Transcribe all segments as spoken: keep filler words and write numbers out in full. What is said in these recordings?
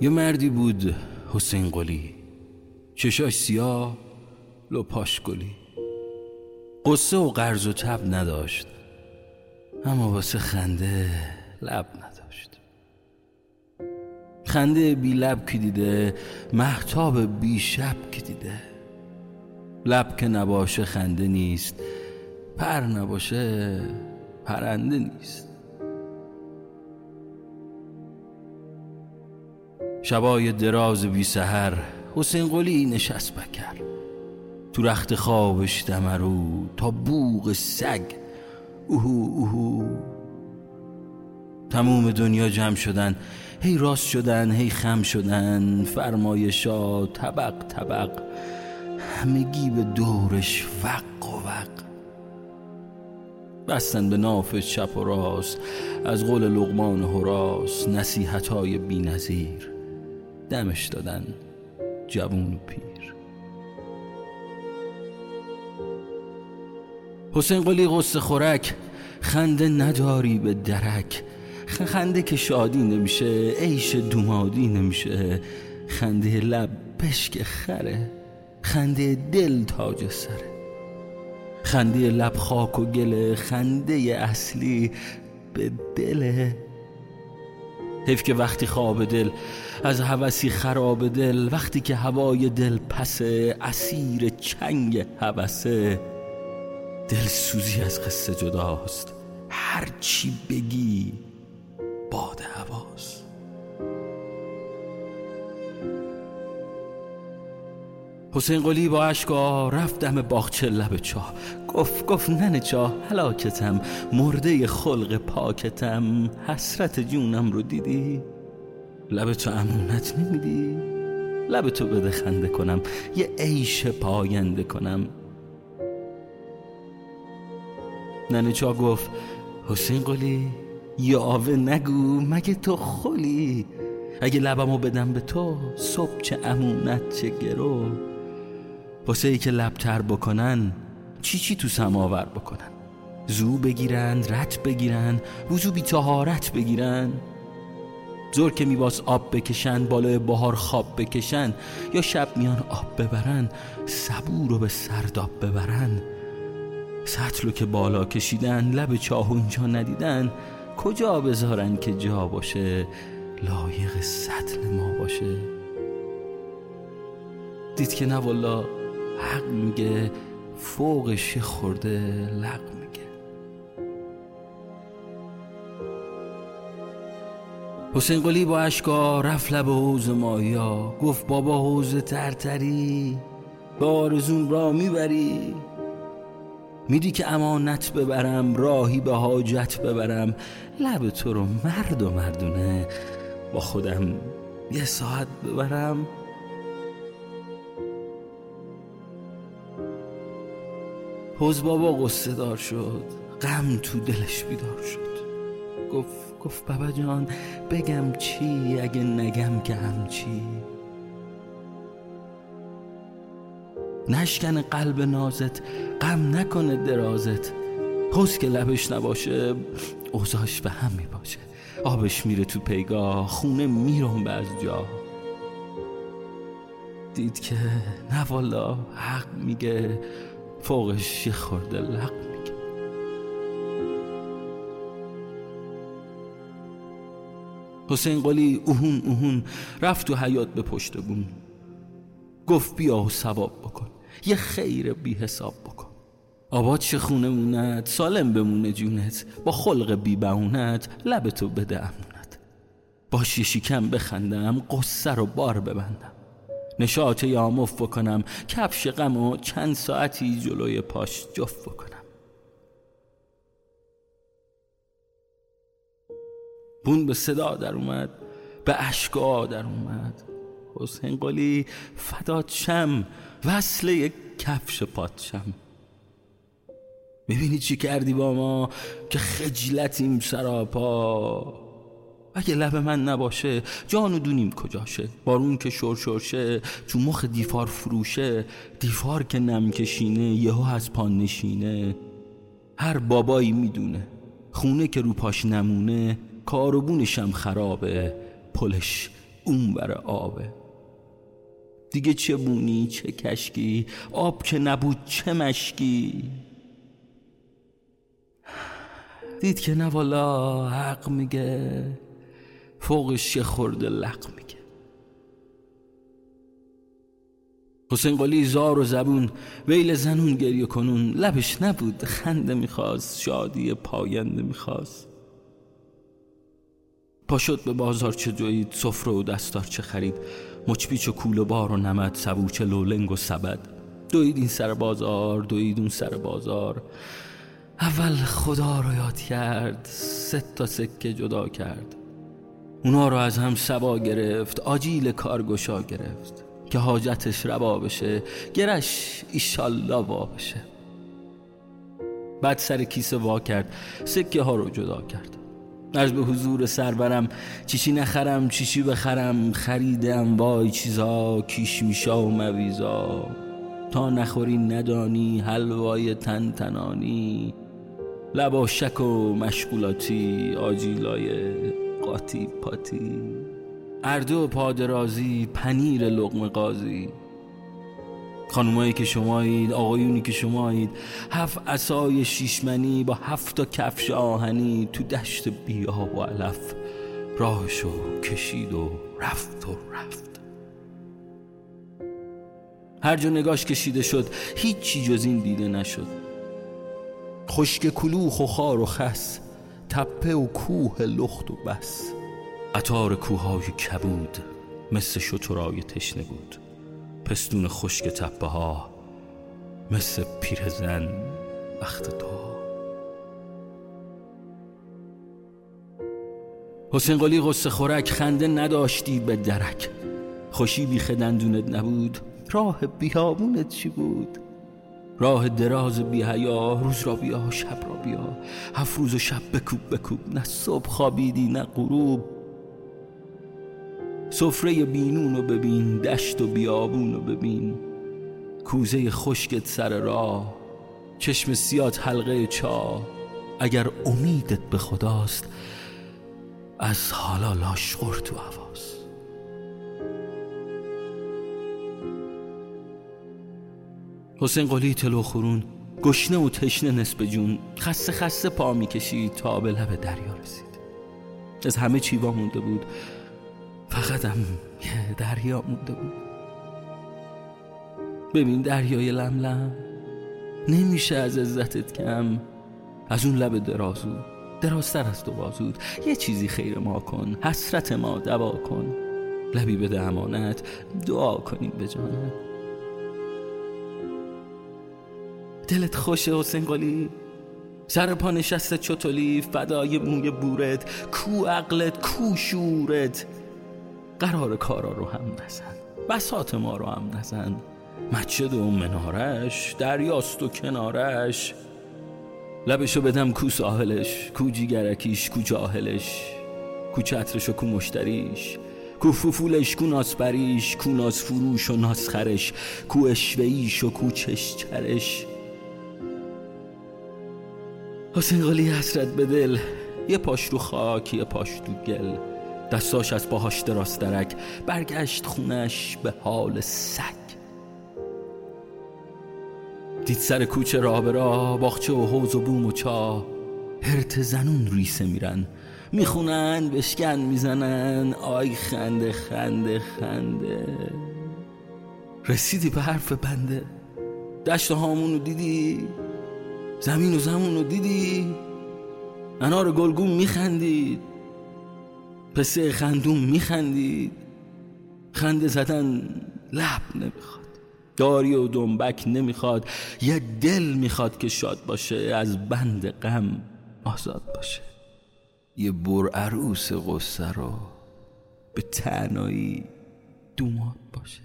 یه مردی بود حسین قلی، چشاش سیاه، لپاش گلی، قصه و قرض و تب نداشت، اما واسه خنده لب نداشت. خنده بی لب که دیده، مهتاب بی شب که دیده. لب که نباشه خنده نیست، پر نباشه پرنده نیست. شبای دراز بی سحر حسین قلی نشست بکر، تو رخت خوابش دمرو تا بوق سگ اوهو اوهو. تموم دنیا جمع شدن، هی راست شدن، هی خم شدن، فرمایشا طبق طبق، همگی به دورش وق و وق. بستن به ناف چپ و راست، از قول لقمان هراس، نصیحتای بی نظیر دمش دادن جوون و پیر. حسین قلی قصه خورک، خنده نداری به درک. خنده که شادی نمیشه، عیش دومادی نمیشه. خنده لب پشک خره، خنده دل تاج سره. خنده لب خاک و گله، خنده اصلی به دله. حیف که وقتی خواب دل از هوسی خراب دل، وقتی که هوای دل پسه، اسیر چنگ هوسه. دل سوزی از قصه جداست، هر چی بگی باد هواست. حسین قلی با اشکا رفت دم باغچه لب چاه، گفت گفت ننه چاه هلاکتم، مرده خلق پاکتم. حسرت جونم رو دیدی، لب تو امانت نمیدی. لب تو بده خنده کنم، یه عیش پاینده کنم. ننه چاه گفت حسین قلی یاوه نگو، مگه تو خلی؟ اگه لبمو بدم به تو، صبح چه امونت چه گرو. واسه ای که لب تر بکنن، چی چی تو سماور بکنن، زو بگیرن، رت بگیرن، وضو بی طهارت بگیرن. زور که میباس آب بکشن، بالای بهار خواب بکشن، یا شب میان آب ببرن، سبو رو به سرداب ببرن. سطلو که بالا کشیدن، لب چاه اونجا ندیدن. کجا بذارن که جا باشه، لایق سطل ما باشه. دید که نه والا، حق میگه، فوقش خورده لق میگه. حسین قلی با اشکا رفت لب حوض ماهیا، گفت بابا حوض ترتری، با آرزون را میبری. میدی که امانت ببرم، راهی به حاجت ببرم. لب تو رو مرد و مردونه با خودم یه ساعت ببرم. حوض بابا قصه دار شد، غم تو دلش بیدار شد. گفت گفت بابا جان بگم چی، اگه نگم که هم چی؟ نشکن قلب نازت، غم نکنه درازت. حوض که لبش نباشه، اوضاعش به هم میباشه. آبش میره تو پیگاه، خونه میرم به از جا. دید که نه والا، حق میگه، فوقش یه خورده لق میگه. حسین قلی اوهون اوهون رفت تو حیات به پشت بون، گفت بیا و ثواب بکن، یه خیر بی حساب بکن. آباد شه خونه مونت، سالم بمونه جونت، با خلق بی بهونت. لبتو بده امونت، باش یه شیکم بخندم، قصه رو بار ببندم. نشاط یاموف بکنم، کفش غم و چند ساعتی جلوی پاش جف بکنم. بون به صدا در اومد، به اشکا در اومد. حسین قلی فدات شم، وصله یک کفش پادشم. میبینی چی کردی با ما، که خجلتیم سراپا. اگه لب من نباشه، جانو دونیم کجاشه. بارون که شور شورشه، تو مخ دیفار فروشه. دیفار که نم کشینه، یهو از پان نشینه. هر بابایی میدونه، خونه که رو پاش نمونه، کاروبونشم خرابه، پلش اون بر آبه. دیگه چه بونی چه کشکی، آب که نبود چه مشکی. دید که نه والا حق میگه، فوقش یه خورده لق میگه. حسین قلی زار و زبون، ویل زنون گریه کنون. لبش نبود خنده میخواست، شادی پاینده میخواست. پاشد به بازار چه جوید، سفره و دستار چه خرید. مچپیچ و کوله بار و نمد، سبوچه لولنگ و سبد. دوید این سر بازار، دوید اون سر بازار. اول خدا رو یاد کرد، سه تا سکه جدا کرد. اونا رو از هم سبا گرفت، آجیل کارگشا گرفت که حاجتش روا بشه، گرش ایشالله وا بشه. بعد سر کیسه وا کرد، سکه ها رو جدا کرد. عرض به حضور سرورم، چیچی نخرم چیچی بخرم. خریدم وای چیزا، کیشمیشا و مویزا. تا نخوری ندانی حلوای تن تنانی، لباشک و مشغولاتی، آجیلای قاطی پاتی، اردو پادرازی، پنیر لقمه قازی. خانومایی که شمایید، آقایونی که شمایید، هفت عصای شیشمنی با هفت تا کفش آهنی. تو دشت بیا و علف راهشو کشید و رفت و رفت. هر جا نگاش کشیده شد هیچی جز این دیده نشد. خشک کلوخ و خار و خس، تپه و کوه لخت و بس. عطار کوههای کبود مثل شترای تشنه بود. پستون خشک تپه ها مثل پیرزن وقت تا. حسین قلی قصه خورک، خنده نداشتی به درک. خوشی بیخ دندونت نبود، راه بیابونت چی بود؟ راه دراز بی حیا، روز را بیا شب را بیا. هفت روز و شب بکوب بکوب، نه صبح خوابیدی نه غروب. سفره بینون رو ببین، دشت و بیابون رو ببین. کوزه خشکت سر راه، چشم سیات حلقه چاه. اگر امیدت به خداست، از حالا لاشخور تو حواست. حسین قلی تلو خورون، گشنه و تشنه نصب جون. خسته خسته پا می کشید تا به لب دریا رسید. از همه چی وا مونده بود، فقط هم دریا مونده بود. ببین دریای لملم، نمیشه از عزتت کم. از اون لب درازو، درازتر از دو بازود. یه چیزی خیر ما کن، حسرت ما دوا کن. لبی بده امانت، دعا کنیم به جانت. دلت خوشه حسین قلی، سر پا نشسته چطولی. فدای موی بورت، کو عقلت کو شورت. قرار کارا رو هم نزن، بساط ما رو هم نزن. مسجد و منارش، دریاست و کنارش. لبشو بدم کو ساحلش، کو جیگرکیش کو جاهلش، کو چترش و کو مشتریش، کو ففولش کو ناسپریش، کو ناسفروش و ناسخرش، کو اشوهیش و کو چشچرش. حسین قلی حسرت به دل، یه پاش رو خاک یه پاش تو گل. دستاش از پاهاش دراز درک، برگشت خونش به حال سگ. دید سر کوچه راه به راه، باغچه و حوض و بوم و چاه. هرت زنون ریسه میرن، میخونن بشکن میزنن. آی خنده خنده خنده. رسیدی به حرف بنده، دشت هامونو دیدی، زمین و زمونو دیدی. انار گلگون میخندید، پسه خندون میخندید. خنده زدن لب نمیخواد، داری و دنبک نمیخواد. یه دل میخواد که شاد باشه، از بند غم آزاد باشه. یه برعروس قصه رو به تنهایی دوماد باشه.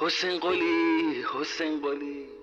حسین قلی، حسین قلی.